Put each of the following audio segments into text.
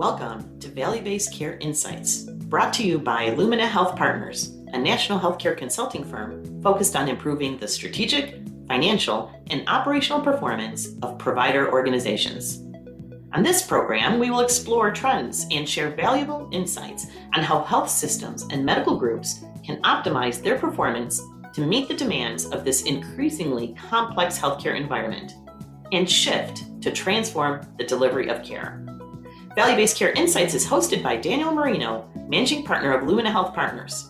Welcome to Value-Based Care Insights, brought to you by Lumina Health Partners, a national healthcare consulting firm focused on improving the strategic, financial, and operational performance of provider organizations. On this program, we will explore trends and share valuable insights on how health systems and medical groups can optimize their performance to meet the demands of this increasingly complex healthcare environment and shift to transform the delivery of care. Value-Based Care Insights is hosted by Daniel Marino, Managing Partner of Lumina Health Partners.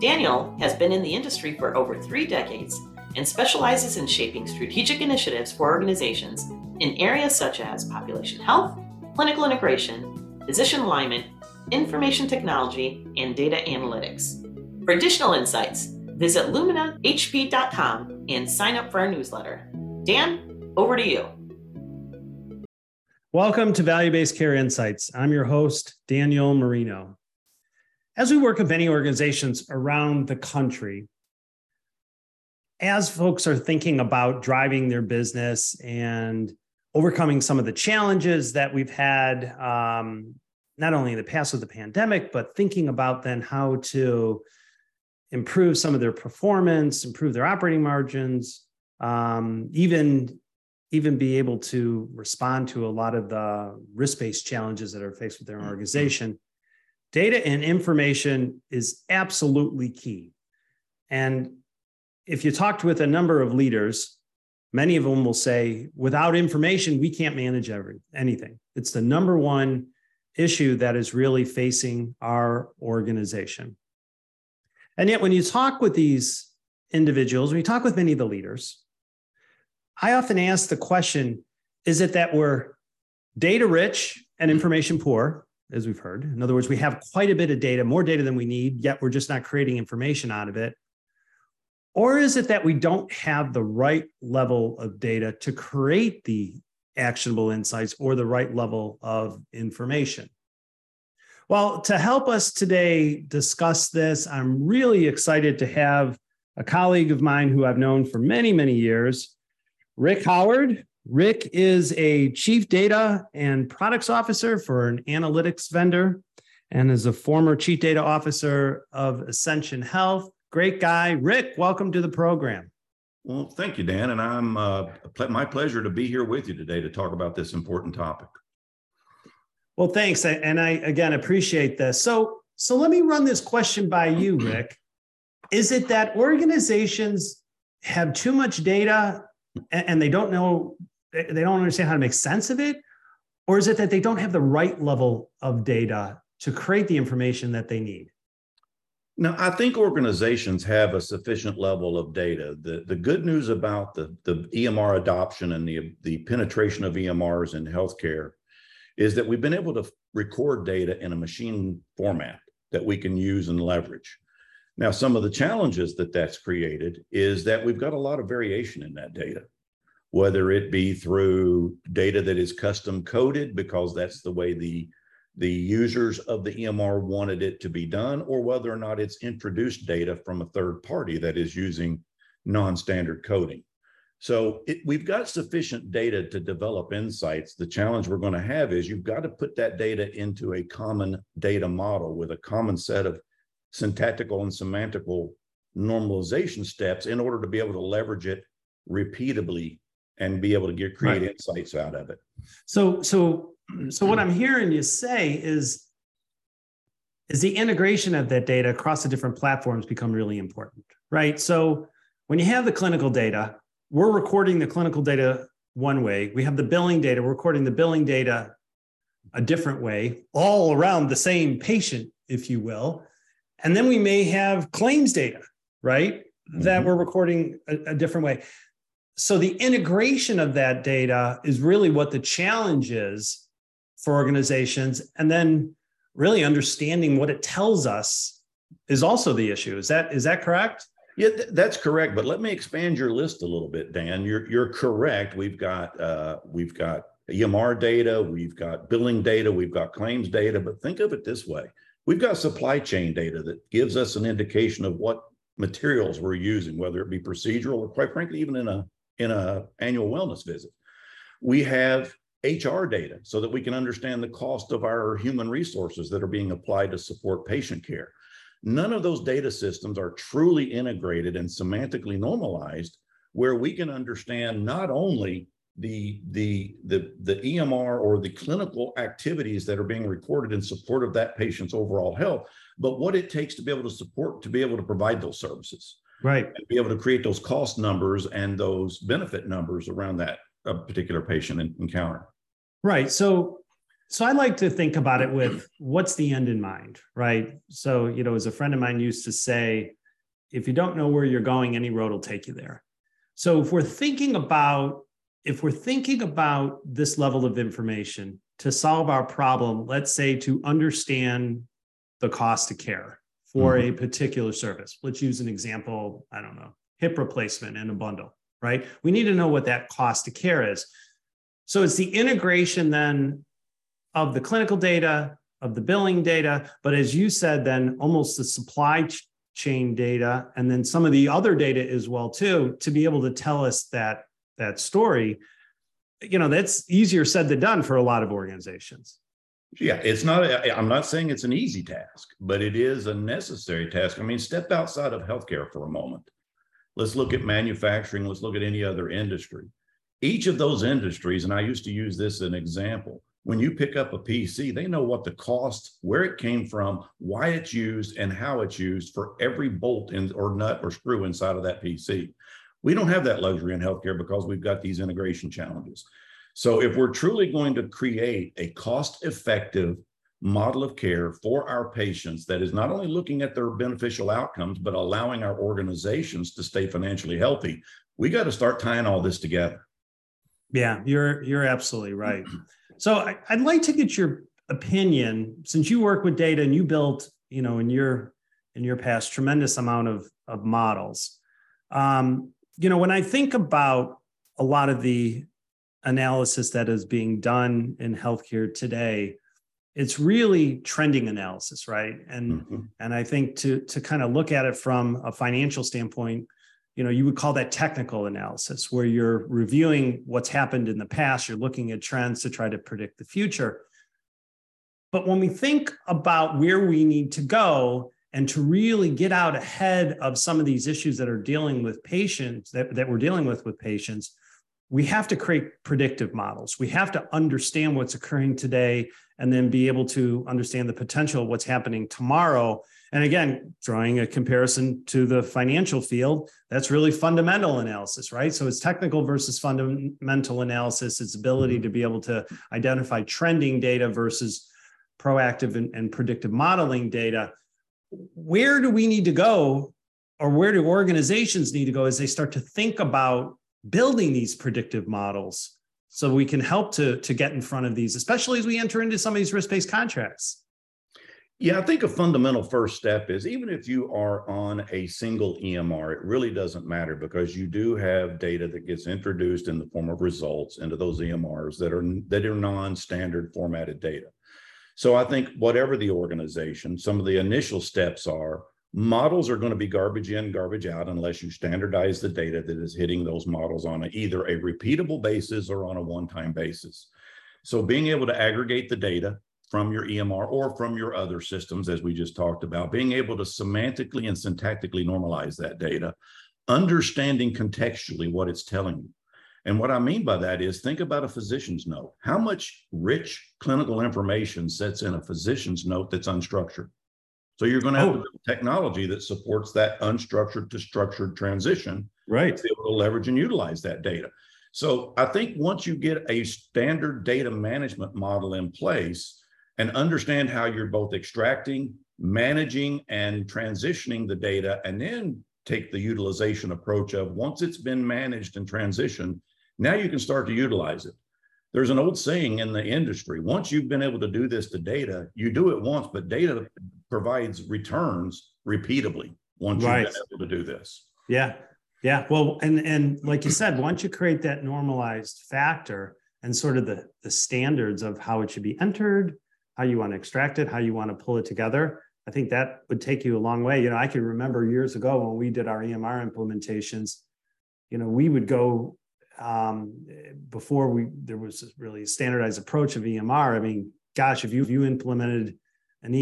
Daniel has been in the industry for over 3 decades and specializes in shaping strategic initiatives for organizations in areas such as population health, clinical integration, physician alignment, information technology, and data analytics. For additional insights, visit luminahp.com and sign up for our newsletter. Dan, over to you. Welcome to Value-Based Care Insights. I'm your host, Daniel Marino. As we work with many organizations around the country, as folks are thinking about driving their business and overcoming some of the challenges that we've had, not only in the past with the pandemic, but thinking about then how to improve some of their performance, improve their operating margins, even be able to respond to a lot of the risk-based challenges that are faced with their organization. Data and information is absolutely key. And if you talked with a number of leaders, many of them will say, without information, we can't manage anything. It's the number one issue that is really facing our organization. And yet when you talk with these individuals, when you talk with many of the leaders, I often ask the question, is it that we're data rich and information poor, as we've heard? In other words, we have quite a bit of data, more data than we need, yet we're just not creating information out of it. Or is it that we don't have the right level of data to create the actionable insights or the right level of information? Well, to help us today discuss this, I'm really excited to have a colleague of mine who I've known for many, many years, Rick Howard. Rick is a chief data and products officer for an analytics vendor and is a former chief data officer of Ascension Health. Great guy. Rick, welcome to the program. Well, thank you, Dan. And I'm my pleasure to be here with you today to talk about this important topic. Well, thanks. And I, again, appreciate this. So let me run this question by you, Rick. Is it that organizations have too much data and they don't understand how to make sense of it? Or is it that they don't have the right level of data to create the information that they need? Now, I think organizations have a sufficient level of data. The good news about the EMR adoption and the penetration of EMRs in healthcare is that we've been able to record data in a machine format that we can use and leverage. Now, some of the challenges that's created is that we've got a lot of variation in that data, whether it be through data that is custom coded because that's the way the users of the EMR wanted it to be done, or whether or not it's introduced data from a third party that is using non-standard coding. So we've got sufficient data to develop insights. The challenge we're going to have is you've got to put that data into a common data model with a common set of syntactical and semantical normalization steps in order to be able to leverage it repeatably and be able to create insights out of it. So what I'm hearing you say is the integration of that data across the different platforms become really important, right? So when you have the clinical data, we're recording the clinical data one way. We have the billing data, we're recording the billing data a different way, all around the same patient, if you will. And then we may have claims data, right, that we're recording a different way. So the integration of that data is really what the challenge is for organizations. And then really understanding what it tells us is also the issue. Is that correct? Yeah, that's correct. But let me expand your list a little bit, Dan. You're correct. We've got EMR data, we've got billing data, we've got claims data, but think of it this way. We've got supply chain data that gives us an indication of what materials we're using, whether it be procedural or quite frankly, even in an annual wellness visit. We have HR data so that we can understand the cost of our human resources that are being applied to support patient care. None of those data systems are truly integrated and semantically normalized where we can understand not only the EMR or the clinical activities that are being recorded in support of that patient's overall health, but what it takes to be able to support, to be able to provide those services. Right. And be able to create those cost numbers and those benefit numbers around that particular patient encounter. Right. So I like to think about it with what's the end in mind, right? So, you know, as a friend of mine used to say, if you don't know where you're going, any road will take you there. So if we're thinking about this level of information to solve our problem, let's say to understand the cost of care for mm-hmm. a particular service, let's use an example, I don't know, hip replacement in a bundle, right? We need to know what that cost of care is. So it's the integration then of the clinical data, of the billing data, but as you said, then almost the supply chain data, and then some of the other data as well too, to be able to tell us that story. You know, that's easier said than done for a lot of organizations. Yeah, it's not, I'm not saying it's an easy task, but it is a necessary task. I mean, step outside of healthcare for a moment. Let's look at manufacturing. Let's look at any other industry. Each of those industries, and I used to use this as an example, when you pick up a PC, they know what the cost, where it came from, why it's used, and how it's used for every bolt in, or nut or screw inside of that PC. We don't have that luxury in healthcare because we've got these integration challenges. So if we're truly going to create a cost-effective model of care for our patients that is not only looking at their beneficial outcomes, but allowing our organizations to stay financially healthy, we got to start tying all this together. Yeah, you're absolutely right. So I'd like to get your opinion, since you work with data and you built, you know, in your past, tremendous amount of models. You know, when I think about a lot of the analysis that is being done in healthcare today, it's really trending analysis, right? And mm-hmm. and I think to kind of look at it from a financial standpoint, you know, you would call that technical analysis, where you're reviewing what's happened in the past, you're looking at trends to try to predict the future. But when we think about where we need to go, and to really get out ahead of some of these issues that are dealing with patients, that we're dealing with patients, we have to create predictive models. We have to understand what's occurring today and then be able to understand the potential of what's happening tomorrow. And again, drawing a comparison to the financial field, that's really fundamental analysis, right? So it's technical versus fundamental analysis, its ability to be able to identify trending data versus proactive and predictive modeling data. Where do we need to go, or where do organizations need to go as they start to think about building these predictive models so we can help to get in front of these, especially as we enter into some of these risk-based contracts? Yeah, I think a fundamental first step is, even if you are on a single EMR, it really doesn't matter, because you do have data that gets introduced in the form of results into those EMRs that are non-standard formatted data. So I think whatever the organization, some of the initial steps are, models are going to be garbage in, garbage out, unless you standardize the data that is hitting those models on either a repeatable basis or on a one-time basis. So being able to aggregate the data from your EMR or from your other systems, as we just talked about, being able to semantically and syntactically normalize that data, understanding contextually what it's telling you. And what I mean by that is, think about a physician's note. How much rich clinical information sits in a physician's note that's unstructured? So you're going to have to build technology that supports that unstructured to structured transition, right, to be able to leverage and utilize that data. So I think once you get a standard data management model in place and understand how you're both extracting, managing, and transitioning the data, and then take the utilization approach of, once it's been managed and transitioned, now you can start to utilize it. There's an old saying in the industry: once you've been able to do this to data, you do it once, but data provides returns repeatably once right. you've been able to do this. Yeah, yeah. Well, and like you said, once you create that normalized factor and sort of the standards of how it should be entered, how you want to extract it, how you want to pull it together, I think that would take you a long way. You know, I can remember years ago when we did our EMR implementations, you know, we would go, before there was really a standardized approach of EMR. I mean, gosh, if you implemented one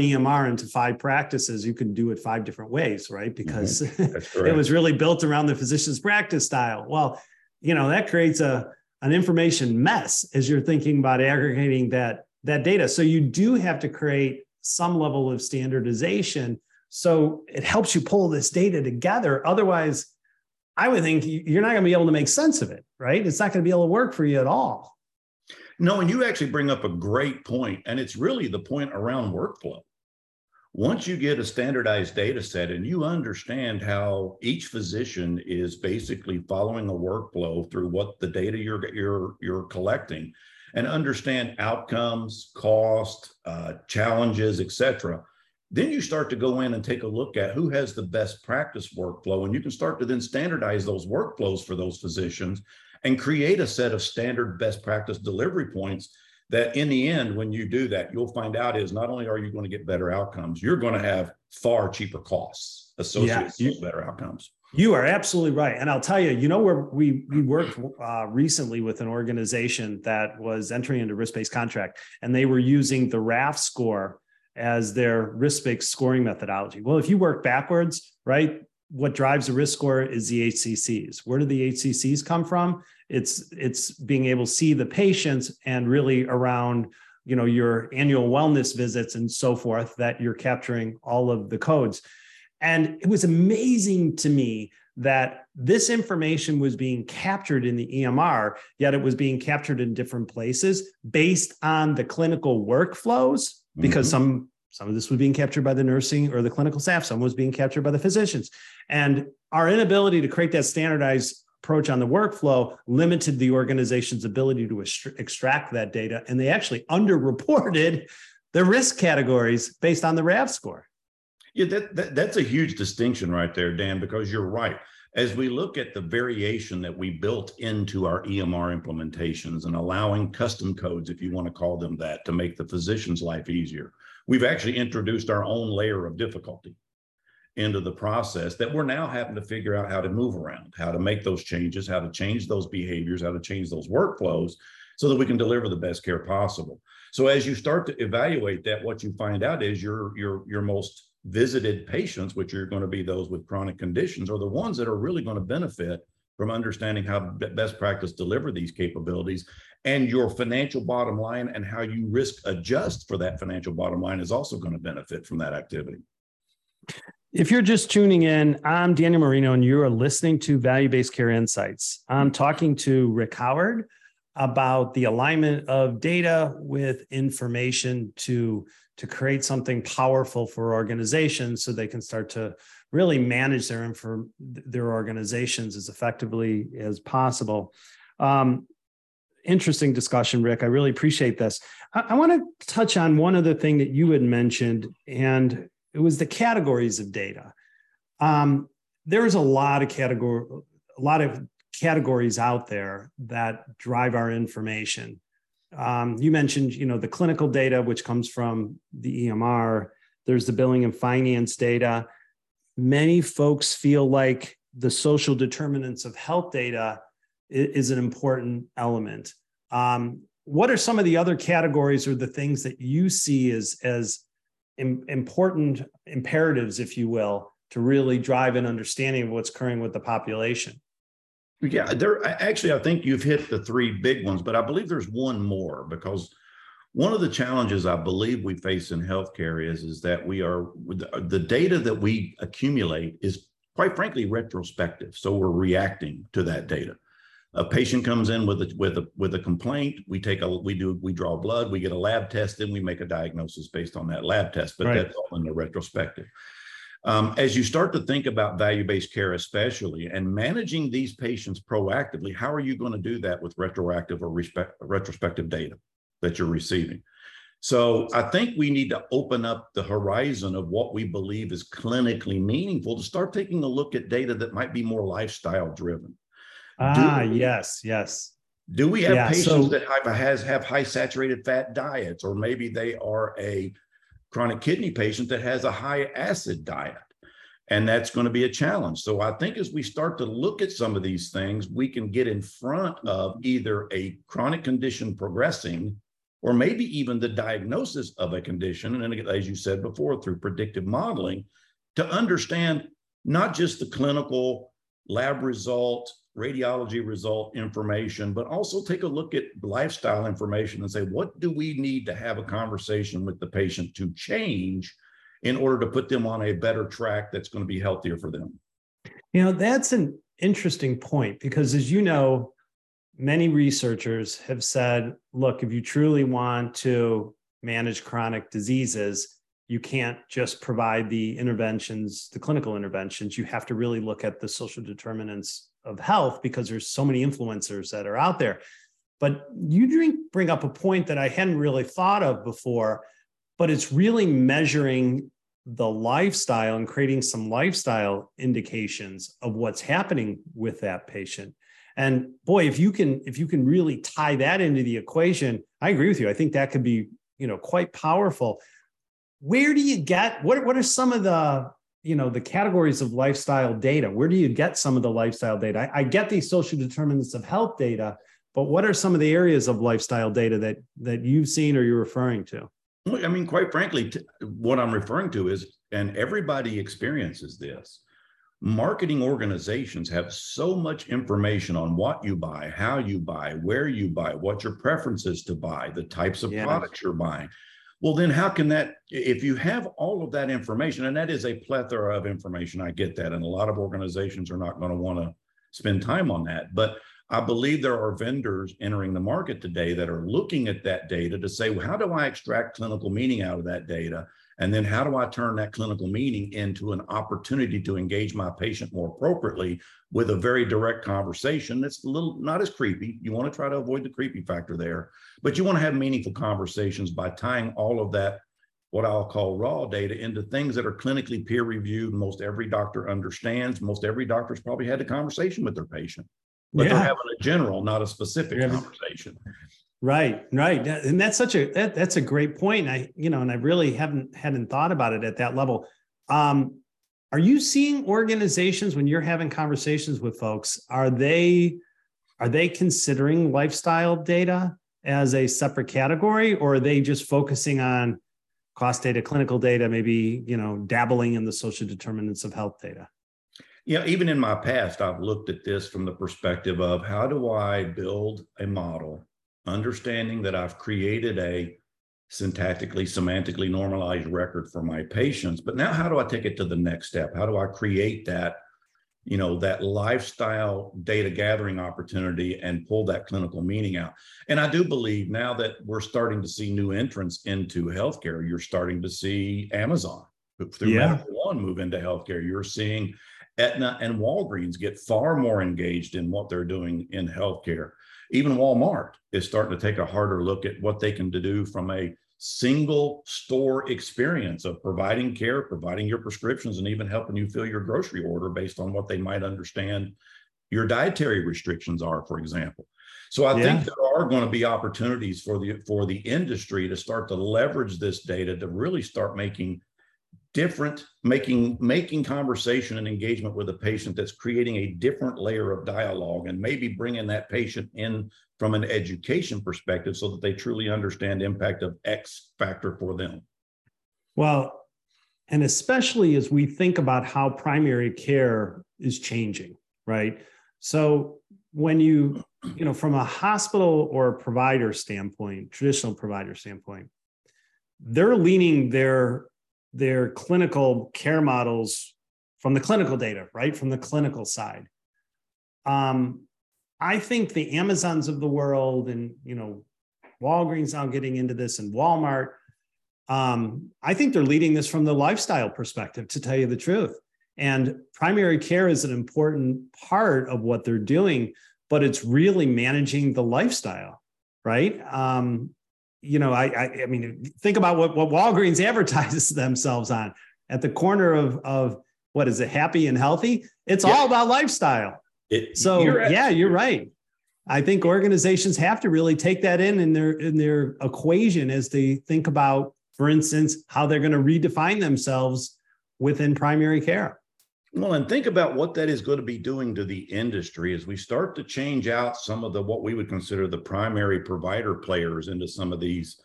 EMR into 5 practices, you can do it 5 different ways, right? Because it was really built around the physician's practice style. Well, you know, that creates an information mess as you're thinking about aggregating that data. So you do have to create some level of standardization. So it helps you pull this data together. Otherwise, I would think you're not going to be able to make sense of it, right? It's not going to be able to work for you at all. No, and you actually bring up a great point, and it's really the point around workflow. Once you get a standardized data set and you understand how each physician is basically following a workflow through what the data you're collecting, and understand outcomes, cost, challenges, et cetera, then you start to go in and take a look at who has the best practice workflow, and you can start to then standardize those workflows for those physicians and create a set of standard best practice delivery points that in the end, when you do that, you'll find out is not only are you going to get better outcomes, you're going to have far cheaper costs associated with better outcomes. You are absolutely right. And I'll tell you, you know, where we worked recently with an organization that was entering into risk-based contract, and they were using the RAF score as their risk-based scoring methodology. Well, if you work backwards, right, what drives the risk score is the HCCs. Where do the HCCs come from? It's being able to see the patients and really around, you know, your annual wellness visits and so forth, that you're capturing all of the codes. And it was amazing to me that this information was being captured in the EMR, yet it was being captured in different places based on the clinical workflows, because some of this was being captured by the nursing or the clinical staff, some was being captured by the physicians. And our inability to create that standardized approach on the workflow limited the organization's ability to extract that data. And they actually underreported the risk categories based on the RAF score. Yeah, that's a huge distinction right there, Dan, because you're right. As we look at the variation that we built into our EMR implementations and allowing custom codes, if you want to call them that, to make the physician's life easier, we've actually introduced our own layer of difficulty into the process that we're now having to figure out how to move around, how to make those changes, how to change those behaviors, how to change those workflows so that we can deliver the best care possible. So as you start to evaluate that, what you find out is your most visited patients, which are going to be those with chronic conditions, are the ones that are really going to benefit from understanding how best practice deliver these capabilities. And your financial bottom line and how you risk adjust for that financial bottom line is also going to benefit from that activity. If you're just tuning in, I'm Daniel Marino, and you are listening to Value-Based Care Insights. I'm talking to Rick Howard about the alignment of data with information to create something powerful for organizations so they can start to really manage their organizations as effectively as possible. Interesting discussion, Rick. I really appreciate this. I want to touch on one other thing that you had mentioned, and it was the categories of data. There's a lot of categories out there that drive our information. You mentioned, you know, the clinical data, which comes from the EMR. There's the billing and finance data. Many folks feel like the social determinants of health data is an important element. What are some of the other categories or the things that you see as important imperatives, if you will, to really drive an understanding of what's occurring with the population? Yeah, I think you've hit the 3 big ones, but I believe there's one more, because one of the challenges I believe we face in healthcare is that the data that we accumulate is quite frankly retrospective. So we're reacting to that data. A patient comes in with a complaint. We draw blood, we get a lab test, then we make a diagnosis based on that lab test. But That's all in the retrospective. As you start to think about value-based care, especially, and managing these patients proactively, how are you going to do that with retroactive or retrospective data that you're receiving? So I think we need to open up the horizon of what we believe is clinically meaningful to start taking a look at data that might be more lifestyle-driven. Yes. Do we have patients that have high saturated fat diets, or maybe they are a chronic kidney patient that has a high acid diet? And that's going to be a challenge. So I think as we start to look at some of these things, we can get in front of either a chronic condition progressing or maybe even the diagnosis of a condition. And as you said before, through predictive modeling, to understand not just the clinical lab result, radiology result information, but also take a look at lifestyle information and say, what do we need to have a conversation with the patient to change in order to put them on a better track that's going to be healthier for them? You know, that's an interesting point, because as you know, many researchers have said, look, if you truly want to manage chronic diseases, you can't just provide the interventions, the clinical interventions. You have to really look at the social determinants of health, because there's so many influencers that are out there. But you bring up a point that I hadn't really thought of before, but it's really measuring the lifestyle and creating some lifestyle indications of what's happening with that patient. And boy, if you can really tie that into the equation, I agree with you. I think that could be, you know, quite powerful. Where do you get, what are some of the, you know, the categories of lifestyle data? Where do you get some of the lifestyle data? I get these social determinants of health data, but what are some of the areas of lifestyle data that you've seen or you're referring to? I mean, quite frankly, what I'm referring to is, and everybody experiences this, marketing organizations have so much information on what you buy, how you buy, where you buy, what your preference is to buy, the types of products you're buying. Well, then how can that, if you have all of that information, and that is a plethora of information, I get that, and a lot of organizations are not going to want to spend time on that, but I believe there are vendors entering the market today that are looking at that data to say, well, how do I extract clinical meaning out of that data? And then how do I turn that clinical meaning into an opportunity to engage my patient more appropriately with a very direct conversation that's a little, not as creepy. You want to try to avoid the creepy factor there, but you want to have meaningful conversations by tying all of that, what I'll call raw data, into things that are clinically peer reviewed. Most every doctor understands. Most every doctor's probably had a conversation with their patient. But they're having a general, not a specific conversation. Right. And that's that's a great point. I really hadn't thought about it at that level. Are you seeing organizations, when you're having conversations with folks, are they considering lifestyle data as a separate category, or are they just focusing on cost data, clinical data, maybe, you know, dabbling in the social determinants of health data? Yeah, even in my past, I've looked at this from the perspective of how do I build a model, understanding that I've created a syntactically, semantically normalized record for my patients. But now how do I take it to the next step? How do I create that, you know, that lifestyle data gathering opportunity and pull that clinical meaning out? And I do believe now that we're starting to see new entrants into healthcare. You're starting to see Amazon through Medical One move into healthcare. You're seeing Aetna and Walgreens get far more engaged in what they're doing in healthcare. Even Walmart is starting to take a harder look at what they can do from a single store experience of providing care, providing your prescriptions, and even helping you fill your grocery order based on what they might understand your dietary restrictions are, for example. So I think there are going to be opportunities for the industry to start to leverage this data to really start making conversation and engagement with a patient that's creating a different layer of dialogue, and maybe bringing that patient in from an education perspective so that they truly understand the impact of X factor for them. Well, and especially as we think about how primary care is changing, right? So when you from a hospital or a provider standpoint, traditional provider standpoint, they're leaning their clinical care models from the clinical data, right? From the clinical side. I think the Amazons of the world and, you know, Walgreens now getting into this, and Walmart, I think they're leading this from the lifestyle perspective, to tell you the truth. And primary care is an important part of what they're doing, but it's really managing the lifestyle, right? I mean, think about what Walgreens advertises themselves on at the corner of what is it, happy and healthy? It's all about lifestyle. You're right. I think organizations have to really take that in their equation as they think about, for instance, how they're going to redefine themselves within primary care. Well, and think about what that is going to be doing to the industry as we start to change out some of the what we would consider the primary provider players into some of these,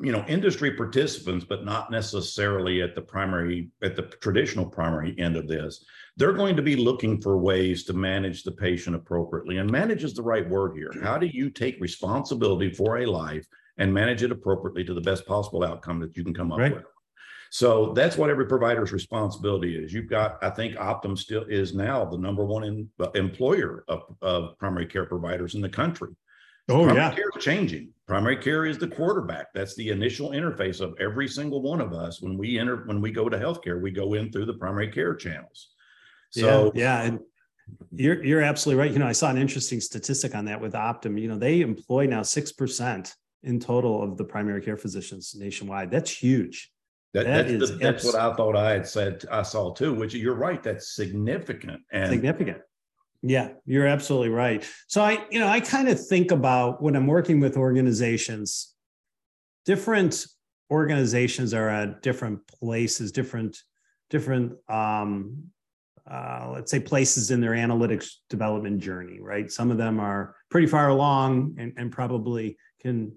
you know, industry participants, but not necessarily at the primary, at the traditional primary end of this. They're going to be looking for ways to manage the patient appropriately, and manage is the right word here. How do you take responsibility for a life and manage it appropriately to the best possible outcome that you can come up with? So that's what every provider's responsibility is. You've got, I think Optum still is now the number one employer of primary care providers in the country. Primary care is changing. Primary care is the quarterback. That's the initial interface of every single one of us. When we enter, when we go to healthcare, we go in through the primary care channels. So And you're absolutely right. You know, I saw an interesting statistic on that with Optum. You know, they employ now 6% in total of the primary care physicians nationwide. That's huge. That's what I thought I had said I saw too, which you're right. That's significant. And significant. Yeah, you're absolutely right. So I kind of think about when I'm working with organizations, different organizations are at different places, different places in their analytics development journey, right? Some of them are pretty far along and probably can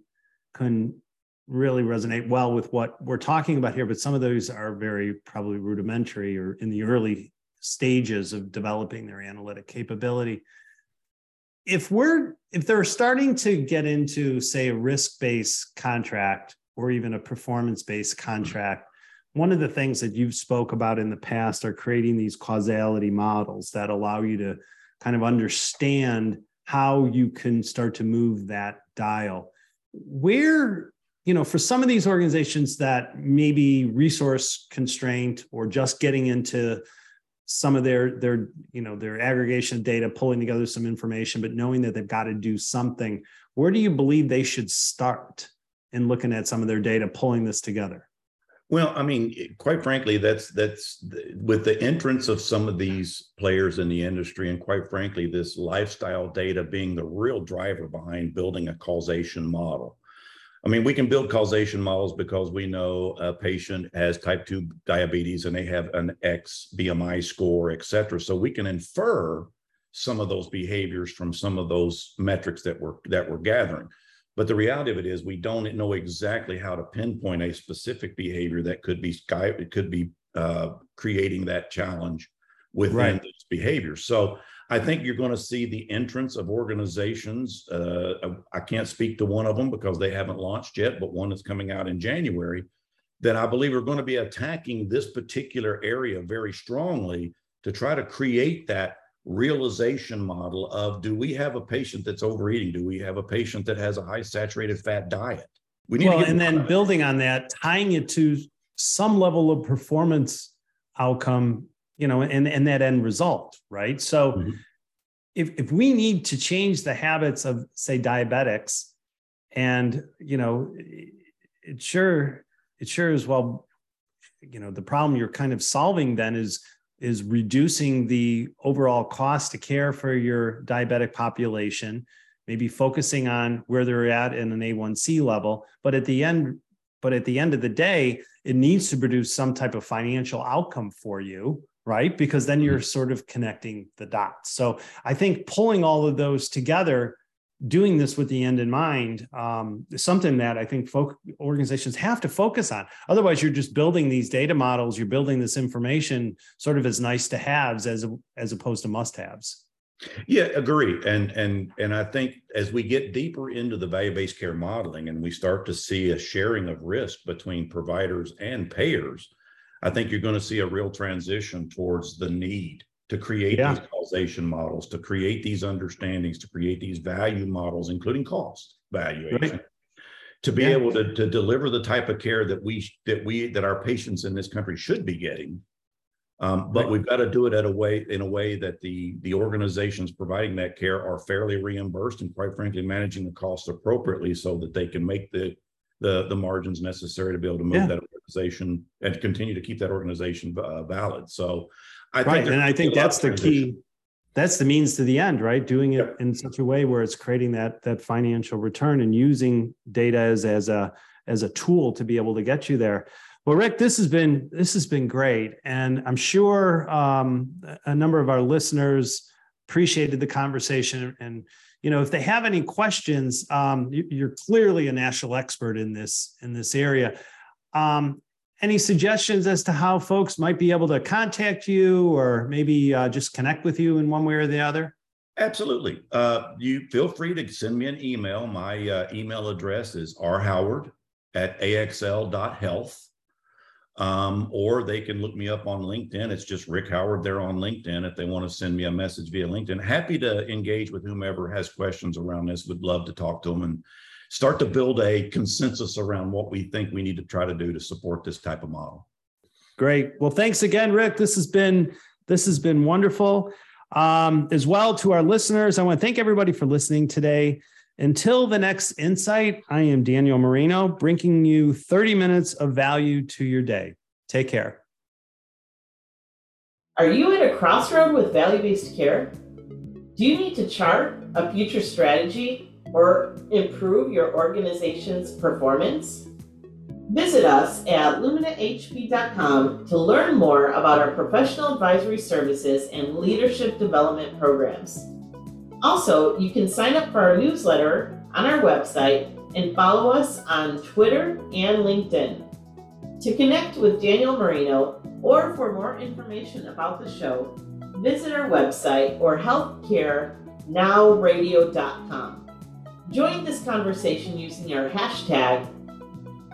really resonate well with what we're talking about here, but some of those are very probably rudimentary or in the early stages of developing their analytic capability. If they're starting to get into, say, a risk-based contract or even a performance-based contract, one of the things that you've spoke about in the past are creating these causality models that allow you to kind of understand how you can start to move that dial. Where, you know, for some of these organizations that may be resource constrained or just getting into some of their aggregation of data, pulling together some information, but knowing that they've got to do something, where do you believe they should start in looking at some of their data, pulling this together? Well, I mean, quite frankly, that's with the entrance of some of these players in the industry, and quite frankly, this lifestyle data being the real driver behind building a causation model. I mean, we can build causation models because we know a patient has type 2 diabetes and they have an X BMI score, et cetera. So we can infer some of those behaviors from some of those metrics that we're gathering. But the reality of it is we don't know exactly how to pinpoint a specific behavior that could be creating that challenge within those behaviors. So I think you're going to see the entrance of organizations. I can't speak to one of them because they haven't launched yet, but one is coming out in January that I believe are going to be attacking this particular area very strongly to try to create that realization model of, do we have a patient that's overeating? Do we have a patient that has a high saturated fat diet? We need to get and then building on that, tying it to some level of performance outcome, you know, and that end result, right? So if we need to change the habits of, say, diabetics, and, you know, it sure as well, you know, the problem you're kind of solving then is reducing the overall cost to care for your diabetic population, maybe focusing on where they're at in an A1C level, but at the end of the day, it needs to produce some type of financial outcome for you, right? Because then you're sort of connecting the dots. So I think pulling all of those together, doing this with the end in mind, is something that I think organizations have to focus on. Otherwise, you're just building these data models, you're building this information sort of as nice to haves as opposed to must haves. Yeah, agree. And I think as we get deeper into the value-based care modeling and we start to see a sharing of risk between providers and payers, I think you're going to see a real transition towards the need to create these causation models, to create these understandings, to create these value models, including cost valuation, to be able to deliver the type of care that our patients in this country should be getting. But we've got to do it in a way that the organizations providing that care are fairly reimbursed and, quite frankly, managing the cost appropriately so that they can make the margins necessary to be able to move that organization and continue to keep that organization valid. So I think that's the key. That's the means to the end, right? Doing it in such a way where it's creating that financial return and using data as a tool to be able to get you there. Well, Rick, this has been great, and I'm sure a number of our listeners appreciated the conversation. And if they have any questions, you're clearly a national expert in this area. Any suggestions as to how folks might be able to contact you, or maybe just connect with you in one way or the other? Absolutely. You feel free to send me an email. My email address is rhoward@axl.health. Or they can look me up on LinkedIn. It's just Rick Howard there on LinkedIn if they want to send me a message via LinkedIn. Happy to engage with whomever has questions around this. Would love to talk to them and start to build a consensus around what we think we need to try to do to support this type of model. Great. Well, thanks again, Rick. This has been wonderful. As well, to our listeners, I want to thank everybody for listening today. Until the next insight, I am Daniel Marino, bringing you 30 minutes of value to your day. Take care. Are you at a crossroad with value-based care? Do you need to chart a future strategy or improve your organization's performance? Visit us at luminahp.com to learn more about our professional advisory services and leadership development programs. Also, you can sign up for our newsletter on our website and follow us on Twitter and LinkedIn. To connect with Daniel Marino or for more information about the show, visit our website or healthcarenowradio.com. Join this conversation using our hashtag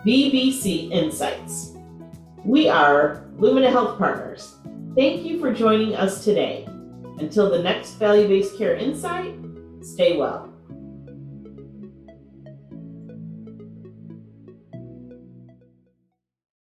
BBC Insights. We are Lumina Health Partners. Thank you for joining us today. Until the next value-based care insight, stay well.